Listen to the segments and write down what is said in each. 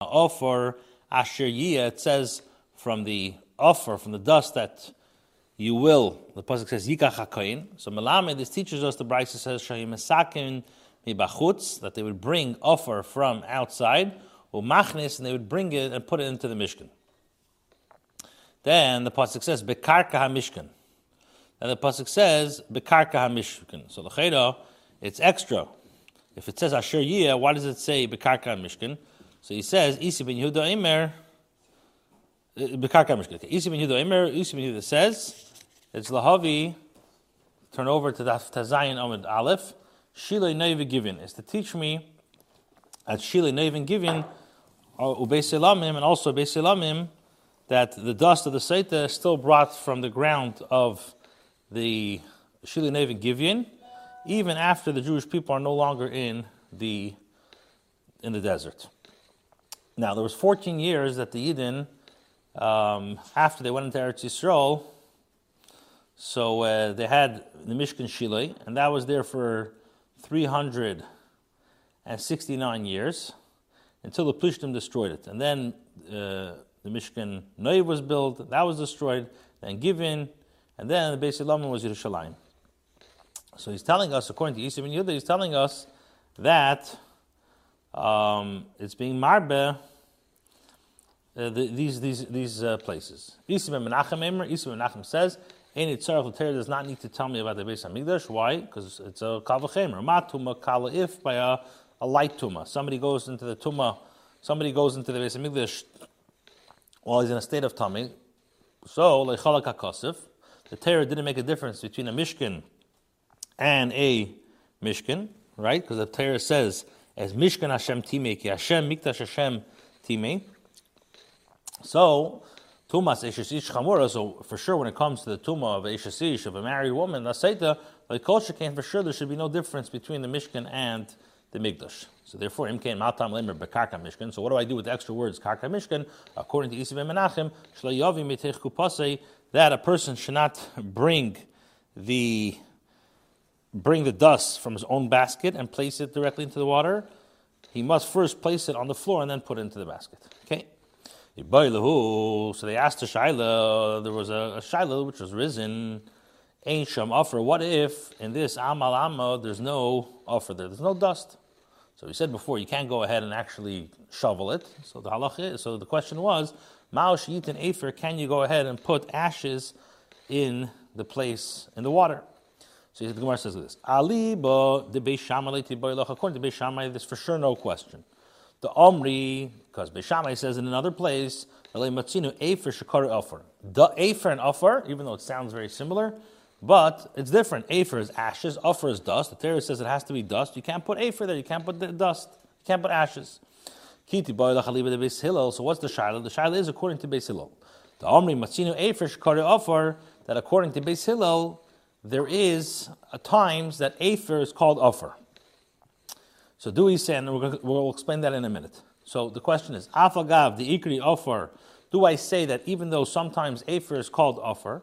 Offer asher yiyeh, it says from the offer, from the dust that you will, the pasuk says yikach hakoyin. So melamed, this teaches us, the Brisa says shayimesakin mibachutz, that they would bring offer from outside, umachnis, and they would bring it and put it into the Mishkan. Then the pasuk says bekarka hamishkan, and the pasuk says bekarka hamishkan. So l'cheda, it's extra. If it says asher yiyeh, why does it say bekarka hamishkan? So he says, Isi bin Yehudah Imer, Bekarka Mishkan. Isi bin Yehudah Imer, Isi bin Yehudah says, it's Lahavi, turn over to Daf Tazayin Amud Aleph, Shilei Neivin Givin. It's to teach me at Shilei Neivin Givin, Ubeis Elamim, and also Beis Elamim, that the dust of the Seita is still brought from the ground of the Shilei Neivin Givin, even after the Jewish people are no longer in the desert. Now, there was 14 years that the Yidden, after they went into Eretz Yisrael, so they had the Mishkan Shilei, and that was there for 369 years, until the Plishtim destroyed it. And then the Mishkan Noiv was built, that was destroyed, then Givin, and then the Beis Hillel was Yerushalayim. So he's telling us, according to Isi ben Yehudah, he's telling us that it's being marbe, these places. Isi ben Menachem Emer, Isi ben Menachem says, any tzarech l'teir does not need to tell me about the Beis Hamikdash. Why? Because it's a kal v'chemer. Ma tuma kal if, by a light tuma. Somebody goes into the tuma, somebody goes into the Beis Hamikdash while he's in a state of tummy. So, leichalak hakosif, the Torah didn't make a difference between a mishkan and a mishkan, right? Because the Torah says, as Mishkan Hashem Timei, Ki Hashem Mikdash Hashem Timei. So, Tumas Eishes Ish Chamura, so for sure when it comes to the Tumah of Eishes Ish, of a married woman, Naseita, like culture came, for sure there should be no difference between the Mishkan and the Mikdash. So therefore, Imkein Matam Lemer Bekarka Mishkan. So what do I do with the extra words, Karka Mishkan? According to Isi ben Menachem, Shlo Yavi Meteich Kupasei, that a person should not bring the dust from his own basket and place it directly into the water. He must first place it on the floor and then put it into the basket. Okay? So they asked the Shaila, there was a Shaila which was risen, Ein Sham Offer, what if in this Amal Amma there's no offer there, there's no dust? So we said before, you can't go ahead and actually shovel it. So the halach is, so the question was, Ma'o Sheyitin Eifer, can you go ahead and put ashes in the place, in the water? So the Gemara says this: Ali bo the Beis Shammai tiboylach. According to Beis Shammai, there's for sure no question. The Omri, because Beis Shammai says in another place, alei matzinu efer shekar offer. The efer and offer, even though it sounds very similar, but it's different. Efer is ashes, offer is dust. The Torah says it has to be dust. You can't put efer there. You can't put the dust. You can't put ashes. Ki tiboylach ali bo the Beis Hillel. So what's the Shiloh? The Shiloh is according to Beis Hillel. The Omri matzinu efer shekar offer. That according to Beis Hillel, there is times that Afer is called Offer. So do we say, and we'll explain that in a minute. So the question is, Afagav, the Ikri Offer, do I say that even though sometimes Afer is called Offer,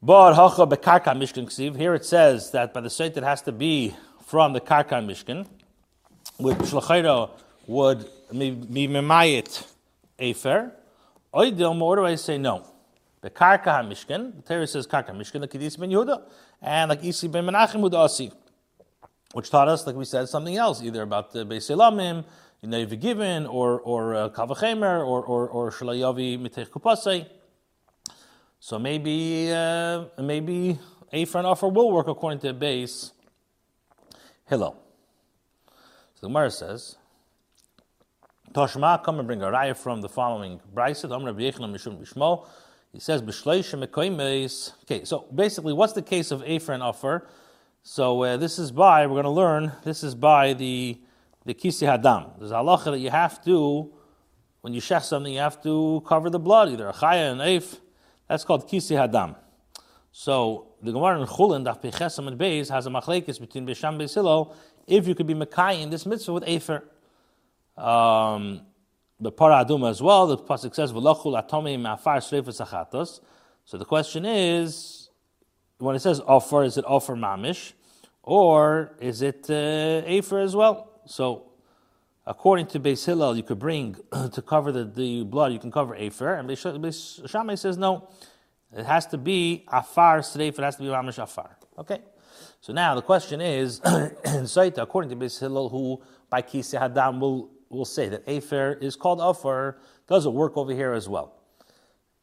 but Hacha Bekarka Mishkan Ksiv, here it says that by the Seit it has to be from the Karka Mishkan, which Shlachayra would be Memayit Afer, Oidilma, or do I say no? The Karka HaMishkan, the Torah says Karka HaMishkan, like Isi ben Yehudah, and like Isi ben Menachem Udasi, which taught us, like we said, something else, either about the Beis Elamim, Neiv Givin, or Kal V'chemer, or Shalayavi Mitech Kupasei. So maybe Efer and Offer will work according to Beis Hillel. So the Gemara says, Toshma, come and bring a raya from the following brayso. Amar Rabbi Yishmael Mishum Bishmo. He says, okay, so basically, what's the case of Afer and Offer? So this is by the Kisi Hadam. There's halacha that you have to, when you shech something, you have to cover the blood, either a chaya and Afer. That's called Kisi Hadam. So the Gemara in Chulin, Daf Pechesam and Beis, has a machlekes between Beis Shammai and Beis Hillel, if you could be Mekai in this mitzvah with Afer. The Parah Aduma as well, the pasuk says, "V'lochul atomim ma'afar sreifas achatos." So the question is, when it says offer, is it offer mamish, or is it afer as well? So According to Beis Hillel, you could bring to cover the blood, you can cover Afer, and Beis Shammai says no, it has to be Afar Sreif, it has to be Mamish Afar. Okay? So now the question is, in Saita, according to Beis Hillel, who by Kisei Hadam will say that Afer is called Afar, does it work over here as well?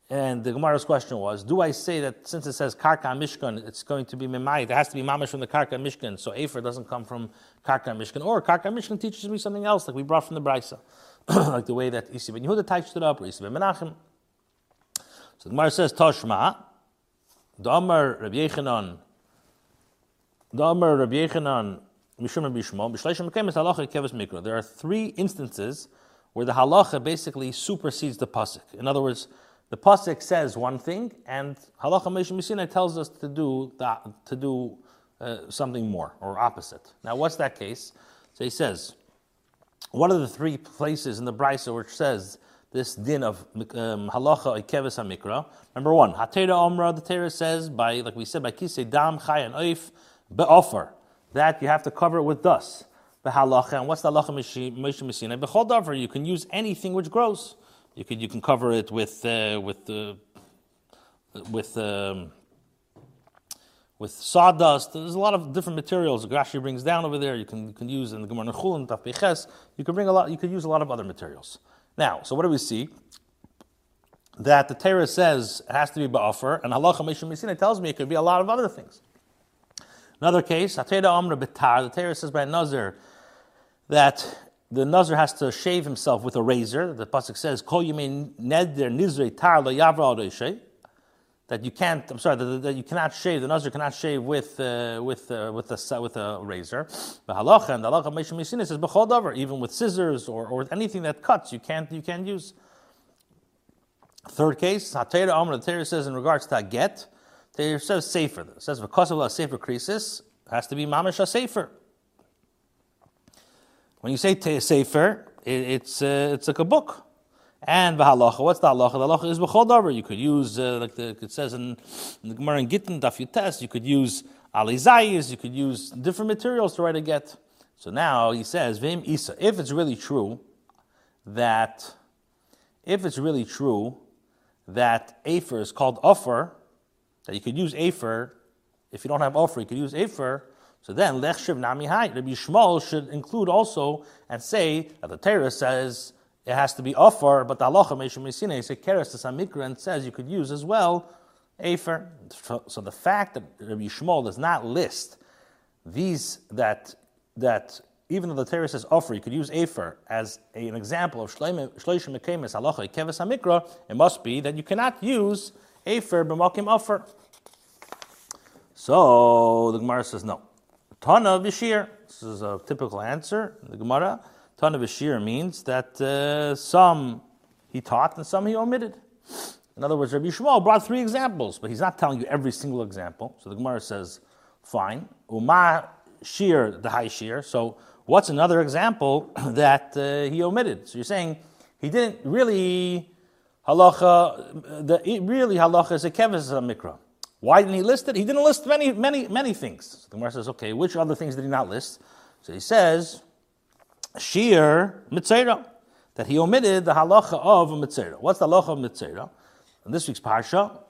And the Gemara's question was, do I say that since it says Karka Mishkan, it's going to be Mimayit, it has to be Mamish from the Karka Mishkan, so Afer doesn't come from Karka Mishkan, or Karka Mishkan teaches me something else, like we brought from the Braisa, like the way that Isi bin Yehudah touched it up, or Isi ben Menachem. So the Gemara says, Toshma, D'amar Rabbi Yechanan, Mishum Rabbi Shmuel, B'shleishim Mekemes Halacha Kevas Mikra. There are three instances where the Halacha basically supersedes the Pasuk. In other words, the pasuk says one thing, and halacha meishim misina tells us to do something more or opposite. Now, what's that case? So he says, one of the three places in the brisa which says this din of halacha ikeves hamikra. Number one, hatera omra. The Torah says by, like we said, by kisei dam chay and oif beofer, that you have to cover it with dust. The halacha, and what's the halacha meishim misina? Bechol davar, you can use anything which grows. You can cover it with sawdust. There's a lot of different materials. Rashi brings down over there. You can use in the Gemara Nechulin Taf Beches. You could use a lot of other materials. Now, so what do we see? That the Torah says it has to be ba'afer, and halacha meishim misina tells me it could be a lot of other things. Another case, hatera amra betar. The Torah says by nazir that the nazir has to shave himself with a razor. The pasuk says, "Kol yemei neder nizrei tar lo yavra odoshay," that you can't. I'm sorry, that you cannot shave. The nazir cannot shave with a razor. The halacha and the halacha meishim misina says b'chol davar, even with scissors or anything that cuts, you can't use. Third case, hatera amra. The Torah says in regards to a get, the Torah says safer. It says v'kosav la safer krisis, has to be mamish a safer. When you say sefer, it's like a book. And the halacha, what's the halacha? The halacha is b'chol davar. You could use, it says in the Gemara in Gittin, Daf Yutes, you could use alizayis, you could use different materials to write a get. So now he says, v'im isa. If it's really true that afer is called offer, that you could use afer, if you don't have offer, you could use afer. So then, Lech Shiv Nami Hai, Rabbi Yishmael should include also and say that the Torah says it has to be offer, but the halacha meishim misina, he says keres hamikra, and says you could use as well afer. So the fact that Rabbi Yishmael does not list these that even though the Torah says offer, you could use afer as an example of shleishim mekemes halacha keves hamikra, it must be that you cannot use afer b'makim offer. So the Gemara says no. Tana v'shir. This is a typical answer in the Gemara. Tana v'shir means that some he taught and some he omitted. In other words, Rabbi Shmuel brought three examples, but he's not telling you every single example. So the Gemara says, fine. Uma shir, the high shir. So what's another example that he omitted? So you're saying he didn't really halacha. Really halacha is a keves mikra. Why didn't he list it? He didn't list many things. So the Gemara says, okay, which other things did he not list? So he says, sheer mitzera, that he omitted the halacha of mitzera. What's the halacha of mitzera? In this week's parsha,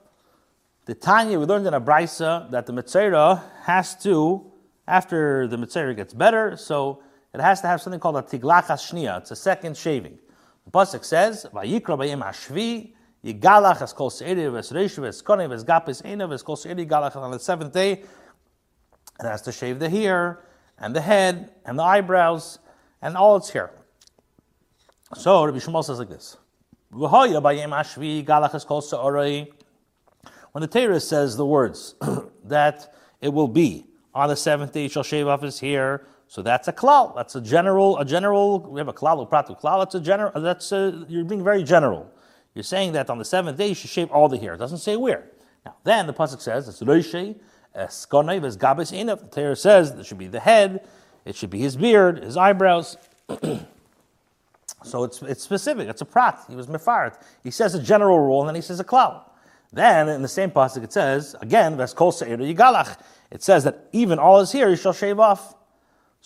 the Tanya, we learned in a brisa that the mitzera has to, after the mitzera gets better, so it has to have something called a tiglachas shnia. It's a second shaving. The pasuk says, vayikra bayim hashvi, Yigalach as kol se'eriv as reishiv as konev as gapis einav as kol se'eriv galach. On the seventh day, it has to shave the hair and the head and the eyebrows and all its hair. So Rabbi Shmuel says like this: when the Torah says the words that it will be on the seventh day, he shall shave off his hair. So that's a klal. That's a general. We have a klal upratu klal. That's a general. You're being very general. You're saying that on the seventh day you should shave all the hair. It doesn't say where. Now, then the pasuk says, the Torah says it should be the head, it should be his beard, his eyebrows. So it's specific. It's a prat. He was mefarat. He says a general rule, and then he says a klal. Then in the same pasuk it says again, it says that even all his hair he shall shave off.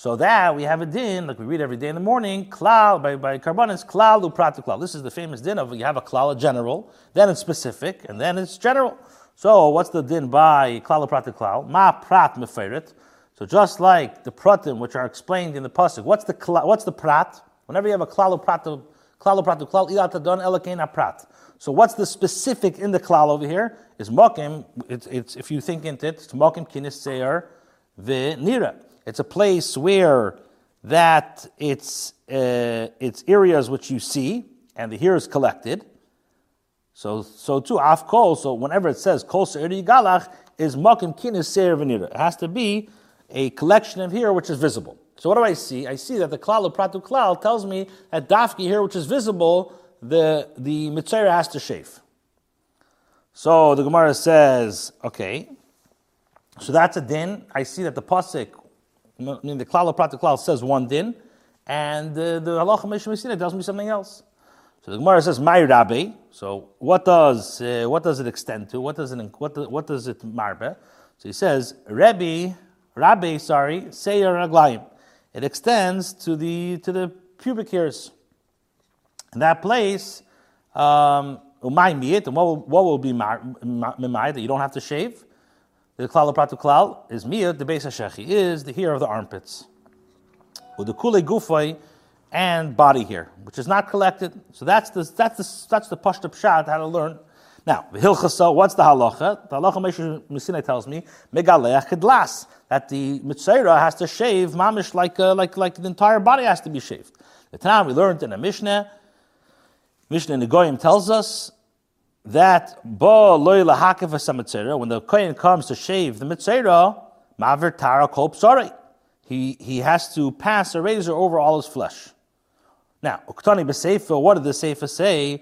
So that we have a din, like we read every day in the morning, klal, by karbonis, klal uprat klal. This is the famous din of you have a klal, a general, then it's specific, and then it's general. So what's the din by klal uprat klal? Ma prat meferet. So just like the pratim, which are explained in the pasuk, what's the prat? Whenever you have a klal uprat klal ilat adon elakain aprat. So what's the specific in the klal over here? Is mokim. It's if you think into it, it's mokim kinis seir v'nira. It's a place where that it's areas which you see and the hair is collected. So too af kol. So whenever it says kol seiri galach is makim kinis seir v'nira, it has to be a collection of hair which is visible. So what do I see? I see that the klal upratu klal tells me that dafki hair which is visible, the mitzera has to shave. So the Gemara says, okay, so that's a din. I see that the pasuk, I mean, the klal uprat klal says one din, and the halacha mishmisina tells me something else. So the Gemara says, "My Rabbi." So what does it extend to? What does it marbe? So he says, "Rabbi, seir raglayim." It extends to the pubic hairs. In that place, umaymiit, and what will be mimai that you don't have to shave. The klal upratu klal is miyat, the beis hashechi is the hair of the armpits, with the kule gufay and body hair, which is not collected. So that's the pashta pshat how to learn. Now the hilchasa, what's the halacha? The halacha Mishnah tells me megaleach kedlas, that the mitzera has to shave mamish like the entire body has to be shaved. The time we learned in a Mishnah in the Goyim tells us that when the kohen comes to shave the mitzera, ma'aver tara kol psari, he has to pass a razor over all his flesh. Now, uktani b'seifa, what did the seifa say?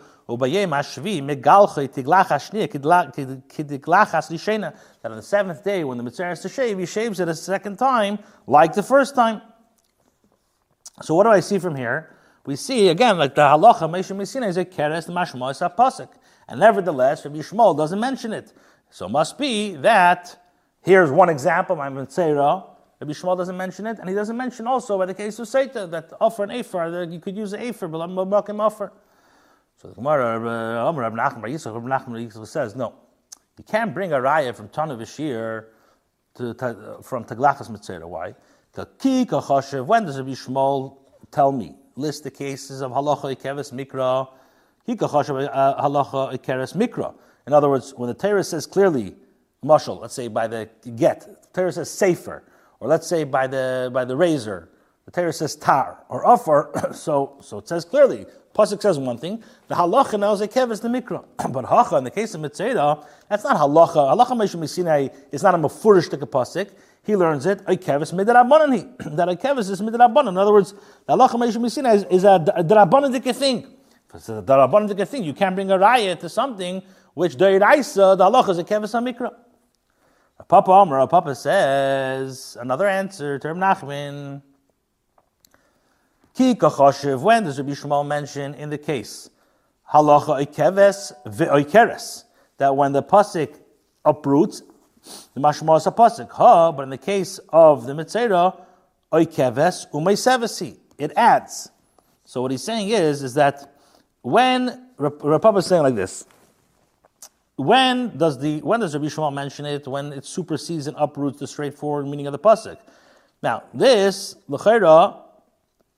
That on the seventh day, when the mitzera has to shave, he shaves it a second time, like the first time. So, what do I see from here? We see again, like the halacha meishim misina is a keres mashma is a pasuk. And nevertheless, Rabbi Yishmael doesn't mention it. So it must be that, here's one example, my Mitzera, Rabbi Yishmael doesn't mention it, and he doesn't mention also by the case of Seita, that offer and Efer, that you could use the Efer, but Malkim offer. So the Gemara, Rabbi Nachman says, no, you can't bring a raya from Tanu V'Shir from Taglachas Mitzera. Why? When does Rabbi Yishmael tell me? List the cases of Halacha, Ikeves, Mikra, in other words, when the Torah says clearly, mashal, let's say by the get, the Torah says safer, or let's say by the razor, the Torah says tar or offer, so it says clearly. Pasuk says one thing, the halacha now is a kev is the mikra. But halacha in the case of mitzvah, that's not halacha. Halacha meishum misinai is not a mafurish to pasuk. He learns it a kev is midrabbanan. That a kev is midrabbanan. In other words, the halacha meishum misinai is a drabbananik thing. So the Rabbanim did a thing. You can't bring a raya to something which deiraisa the halacha is a keves hamikra. Papa says another answer to Reb Nachman. Ki kachoshev, when does Rabbi Shmuel mention in the case halacha keves veikeres, that when the pasuk uproots the mashma is a pasuk ha, but in the case of the mitzera keves umeisevasi it adds. So what he's saying is that when Rapapa is saying like this, when does Rabbi Shmuel mention it? When it supersedes and uproots the straightforward meaning of the pasuk. Now this l'chera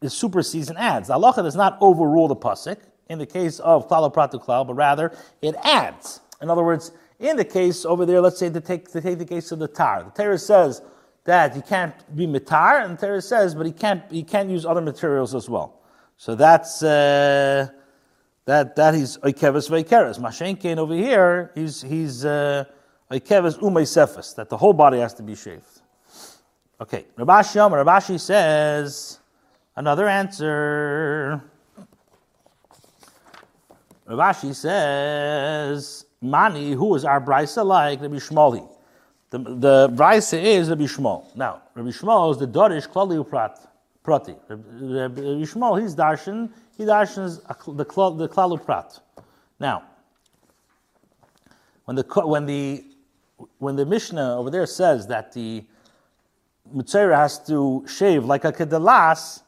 is supersedes and adds. The halacha does not overrule the pasuk in the case of klal upratu klal, but rather it adds. In other words, in the case over there, let's say to take the case of the tar. The Torah says that he can't be mitar, and the Torah says, but he can't use other materials as well. So that's. That he's oikeves veikeres. Mashenkein over here, he's oikeves umeisefes, that the whole body has to be shaved. Okay, Rabashi says another answer. Rabashi says mani, who is our brisa like Rabbi Shmuel? The brisa is Rabbi Shmuel. Now Rabbi Shmuel is the dorish klali uprat. Prati. Rabbi Yishmael, he darshans the klal uprat. Now, when the Mishnah over there says that the Mitzera has to shave like a kedelas.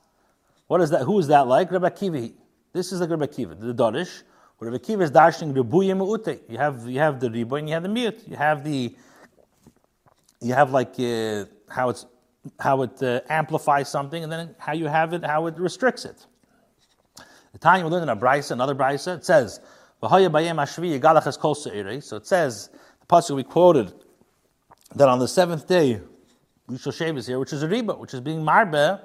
What is that? Who is that like? Rabbi Akiva. This is like Rabbi Akiva, the Dorish. Rabbi Akiva is dashing ribuye meute. You have the ribu and you have the miut. You have how it amplifies something, and then how you have it, how it restricts it. The time we learn in a brisa, another brisa, it says, "V'haya bayem hashvi yigalachas kol seirei." So it says the pasuk we quoted that on the seventh day we shall shave his hair, which is a riba, which is being marbeh,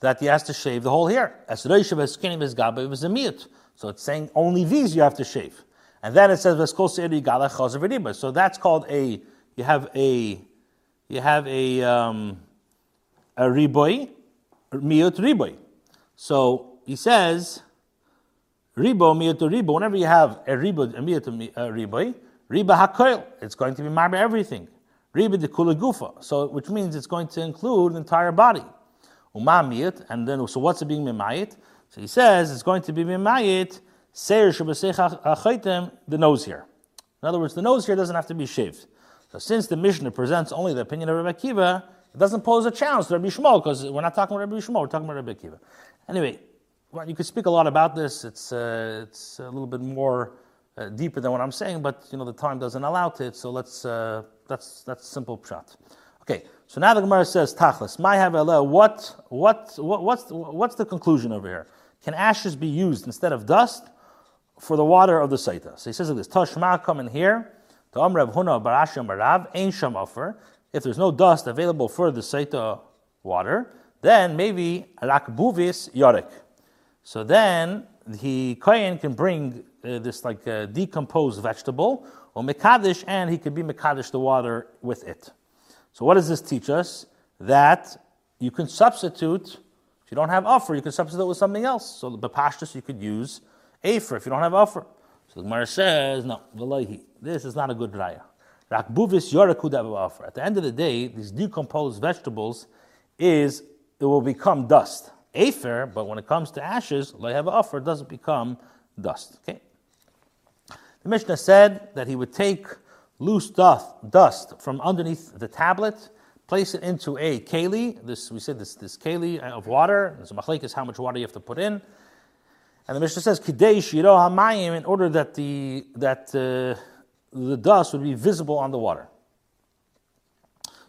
that he has to shave the whole hair. As reishav eskenim esgabe was a miut. So it's saying only these you have to shave, and then it says v'es kol seirei yigalach chazav riba. So that's called a you have a riboy, miut riboy. So he says, ribo miut ribo. Whenever you have a ribo, a miut riboy, riba hakoil, it's going to be marba everything. Riba de kula gufa. So which means it's going to include the entire body. Uma miut, and then so what's it being mimayit? So he says it's going to be mimayit seir shebasech achaitem, the nose here. In other words, the nose here doesn't have to be shaved. So since the Mishnah presents only the opinion of Rabbi Akiva, it doesn't pose a challenge to Rabbi Shmuel, because we're not talking about Rabbi Shmuel, we're talking about Rabbi Akiva. Anyway, well, you could speak a lot about this. It's a little bit more deeper than what I'm saying, but the time doesn't allow it. So that's simple pshat. Okay. So now the Gemara says tachlis. My havela. What's the conclusion over here? Can ashes be used instead of dust for the water of the saita? So he says like this. Tashma, come in here. If there's no dust available for the Saita water, then maybe Rakbuvis Yorek. So then the Kohen can bring this like decomposed vegetable, or Mekadish, and he could be Mekadish the water with it. So what does this teach us? That you can substitute, if you don't have offer, you can substitute it with something else. So the Bepashtus you could use Afer if you don't have offer. So the Gemara says, no, this is not a good raya. Rakbuvis yorakud avavar. At the end of the day, these decomposed vegetables will become dust. Afer, but when it comes to ashes, lehavavar doesn't become dust. Okay. The Mishnah said that he would take loose dust from underneath the tablet, place it into a keli. This keli of water. There's a machlekes is how much water you have to put in. And the Mishnah says, Kidesh Yiro Hamayim, in order that the dust would be visible on the water.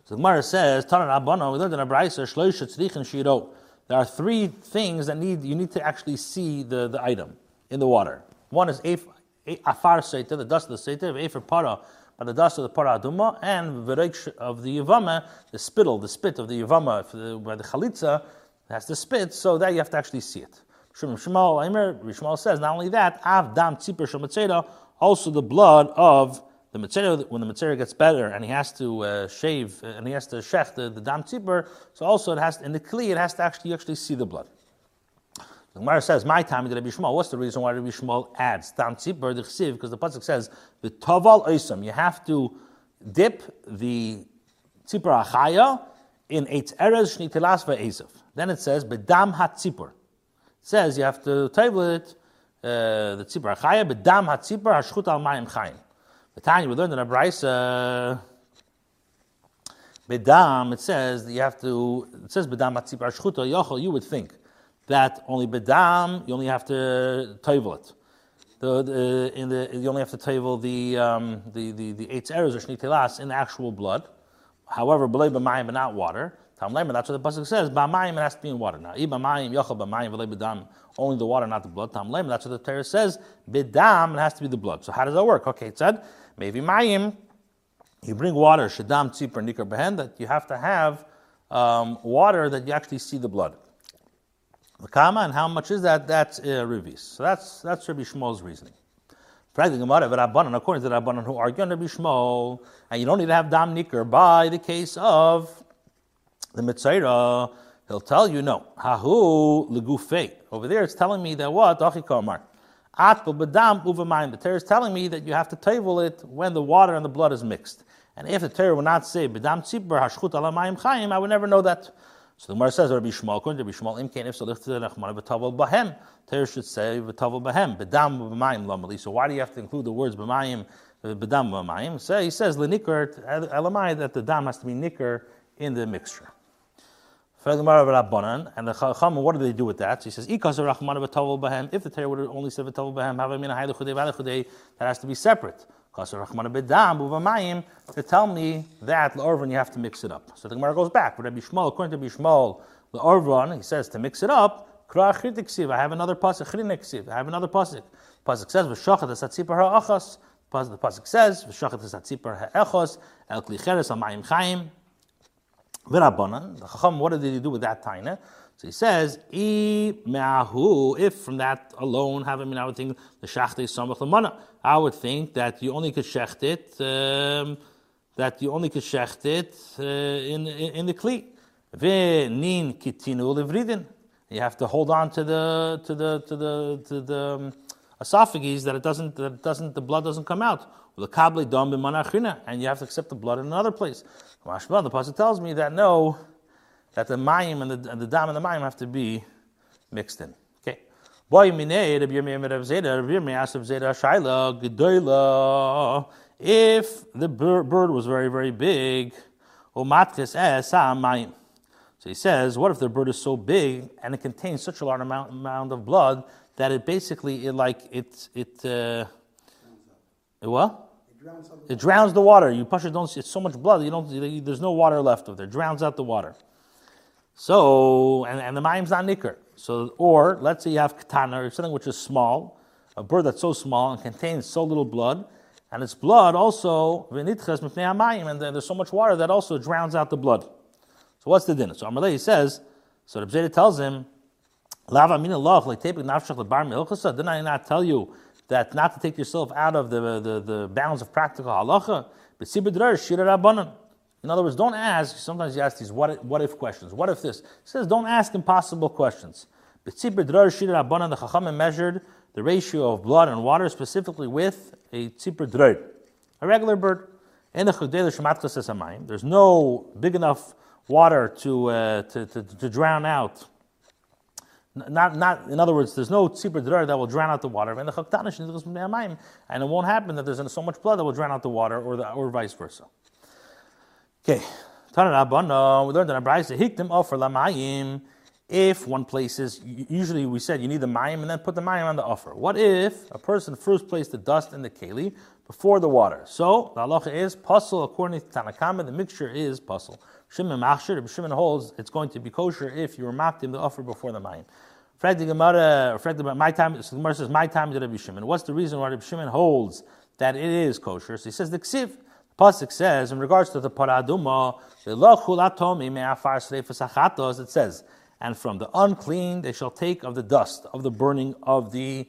So the Gemara says, Tanan Abana, we learned in a Braisa, Shloisha Tzrichin Shiro. There are three things that you need to actually see the item in the water. One is Afar Seita, the dust of the Seita, Efer Para, by the dust of the Para Aduma, and Vereik of the Yavama, the spit of the Yavama, where the Chalitza has the spit, so that you have to actually see it. Shmuel says, not only that, Av Dam Tzipur Shel Metzera, also the blood of the Metzera, when the Metzera gets better and he has to shave, and he has to shech the Dam Tzipur, so also it has to, in the Kli, it has to actually see the blood. The Gemara says, my time is Rabbi Shmuel. What's the reason why Rabbi Shmuel adds Dam Tzipur, the Chesiv? Because the Pasuk says, the Toval Oisam, you have to dip the Tzipur Achaya in Eitz Erez Shnitilas V'Ezav. Then it says, Bedam HaTzipur. Says you have to table it, the tzipar chaya, but dam ha tzipar hashchut al mayim chayim. The time we learned in a brisa, bedam, it says that you have to. It says bedam ha tzipar hashchut al yochel. You would think that only bedam, you only have to table it. You only have to table the eitz erez or shnitelas in the actual blood. However, b'lei b'mayim, but not water. That's what the pasuk says. B'mayim, it has to be in water. Now, b'mayim, yochel b'mayim, v'lei b'dam, only the water, not the blood. That's what the Torah says. B'dam, it has to be the blood. So how does that work? Okay, it said maybe mayim, you bring water. Shadam tzipur nikar behen, that you have to have water that you actually see the blood. L'kama, and how much is that? That's ruvis. So that's Rabbi Shmuel's reasoning. According to the Rabbanon who argue on Rabbi Shmuel, and you don't need to have dam nikar by the case of the Mitzayra, he'll tell you no. Hahu legufei. Over there, it's telling me that what? Achikamar. Atpul bedam uvamayim. The Torah is telling me that you have to table it when the water and the blood is mixed. And if the Torah would not say bedam tzibur hashchut alamayim chayim, I would never know that. So the Gemara says, Rabbi Shmuel, according to Rabbi Shmuel, imkein if so lichted lechmana b'tavel b'hem. Torah should say b'tavel b'hem bedam uvamayim lamali. So why do you have to include the words b'mayim bedam uvamayim? So he says lenikar elamai, that the dam has to be nikar in the mixture. And the Chacham, what do they do with that? So he says, if the Torah would only say v'tovel b'hem, that has to be separate. To tell me that l'orvan, you have to mix it up. So the Gemara goes back. Rabbi Shmuel, according to Rabbi Shmuel, l'orvan, he says to mix it up. I have another pasuk. I have another pasuk. Pasuk says v'shachat esatzipar ha'achas. The pasuk says v'shachat esatzipar ha'echos el kli cheres al ma'im chaim. The Chacham, what did he do with that taina? So he says, if from that alone, I would think the shecht is samach l'mana. I would think that you only could shecht it, in the kli. V'nin kitinu l'vridin. You have to hold on to the esophagus that the blood doesn't come out. And you have to accept the blood in another place. The pasuk tells me that no, that the mayim and the dam and the mayim have to be mixed in. Okay. If the bird was very, very big, so he says, what if the bird is so big and it contains such a large amount of blood that it basically It drowns the water. You push it, don't see, it's so much blood, there's no water left of there. It drowns out the water. So, and the mayim's not nicker. So, or let's say you have ketana, or something which is small, a bird that's so small and contains so little blood, and its blood also, v'nitches mipnei hamayim, and there's so much water that also drowns out the blood. So, what's the din? So, Amalei says, so Reb Zayda tells him, Lava min Allah, like taping nafshach lebar milchasa, didn't I not tell you that not to take yourself out of the bounds of practical halacha, but sibidrar shira rabbanan. In other words, don't ask. Sometimes you ask these what if questions. What if this? He says, don't ask impossible questions. But sibidrar shira rabbanan, the chachamim measured the ratio of blood and water specifically with a tzipidrar, a regular bird. There's no big enough water to drown out. In other words, there's no tzipur d'rar that will drown out the water, and it won't happen that there's so much blood that will drown out the water, or vice versa. Okay, we learned that Abraham said hiktim offer lamayim. If one places, usually we said you need the mayim and then put the mayim on the offer. What if a person first placed the dust in the keli before the water? So the halacha is pasul according to Tanna Kama. The mixture is pasul. Shimon machshir. Shimon holds it's going to be kosher if you were makdim the offer before the mayim. Frag the Gemara. Frag about my time. So the Gemara says my time to Rabbi Shimon. What's the reason why Rabbi Shimon holds that it is kosher? So he says the ksiv. Pasuk says in regards to the paraduma, the lachul atomi me'afar sreifas achatos. It says, and from the unclean they shall take of the dust of the burning of the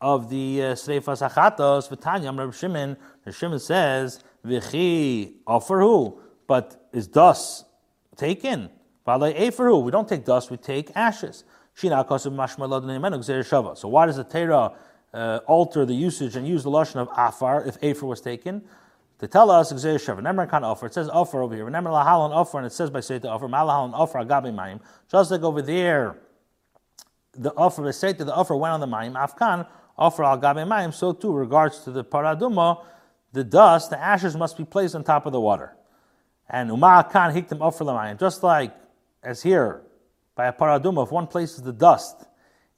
sreifas achatos. V'tanya Rabbi Shimon. Rabbi Shimon says v'chi oferhu, but is dust taken? We don't take dust, we take ashes. So why does the Torah alter the usage and use the lashon of afar if afer was taken? To tell us, it says offer over here. Remember lahal and offer, and it says by seita offer, malahal and offer agabi mayim. Just like over there, the offer by seita, the offer went on the mayim. Afkan offer agabi mayim. So too, regards to the paraduma, the dust, the ashes must be placed on top of the water. And umah kan hiktim offer lamayim. Just like as here by a paraduma, if one places the dust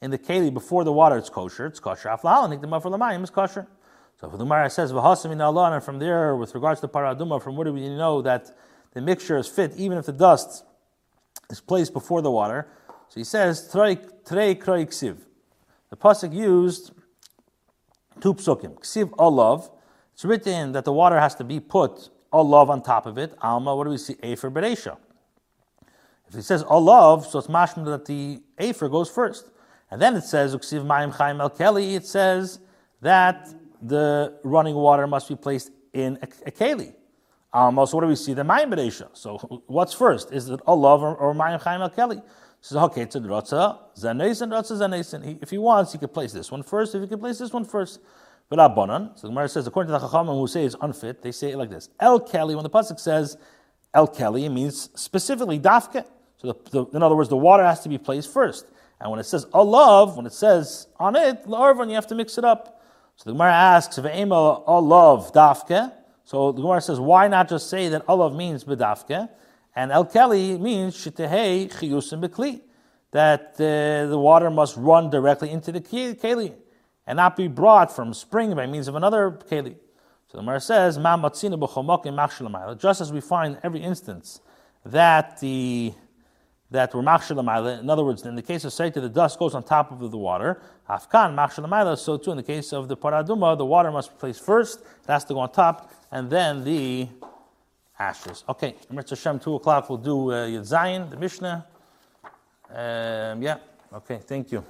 in the keli before the water, it's kosher. It's kosher. Aflahal and hiktim offer lamayim is kosher. So the Gemara says, "V'hasam in Allah," and from there, with regards to paraduma, from what do we know that the mixture is fit, even if the dust is placed before the water? So he says, "Trei kroi ksiv." The pasuk used two psukim. Ksiv olav. It's written that the water has to be put olav on top of it. Alma. What do we see? Efer bereisha. If it says olav, so it's mashma that the efer goes first, and then it says uksiv mayim chaim el keli. It says that the running water must be placed in a keli. Also, what do we see? The mayim bereisha. So, what's first? Is it olav or mayim chaim al keli? He says, okay, it's a rotza zaneisen, rotza zaneisen. If he wants, he could place this one first. If he could place this one first, but abanan. So the Gemara says, according to the chachamim who say it's unfit, they say it like this: el keli. When the pasuk says el keli, it means specifically dafke. So, in other words, the water has to be placed first. And when it says olav, when it says on it l'arvan, you have to mix it up. So the Gemara asks, "Ve'ema olav dafke." So the Gemara says, "Why not just say that olav means bedafke?" And El Keli means Shitehei Chiyusim B'Kli, that the water must run directly into the Keli and not be brought from spring by means of another Keli. So the Gemara says, Ma Matzina B'Chomokim Machshelamayla. Just as we find every instance that we're Machshelamayla, in other words, in the case of Seita, the dust goes on top of the water. Afkan Machshelamayla, so too in the case of the Paraduma, the water must be placed first, it has to go on top, and then the ashes. Okay, Mitzvah Hashem, 2 o'clock, we'll do Yud Zayin, the Mishnah. Yeah, okay, thank you.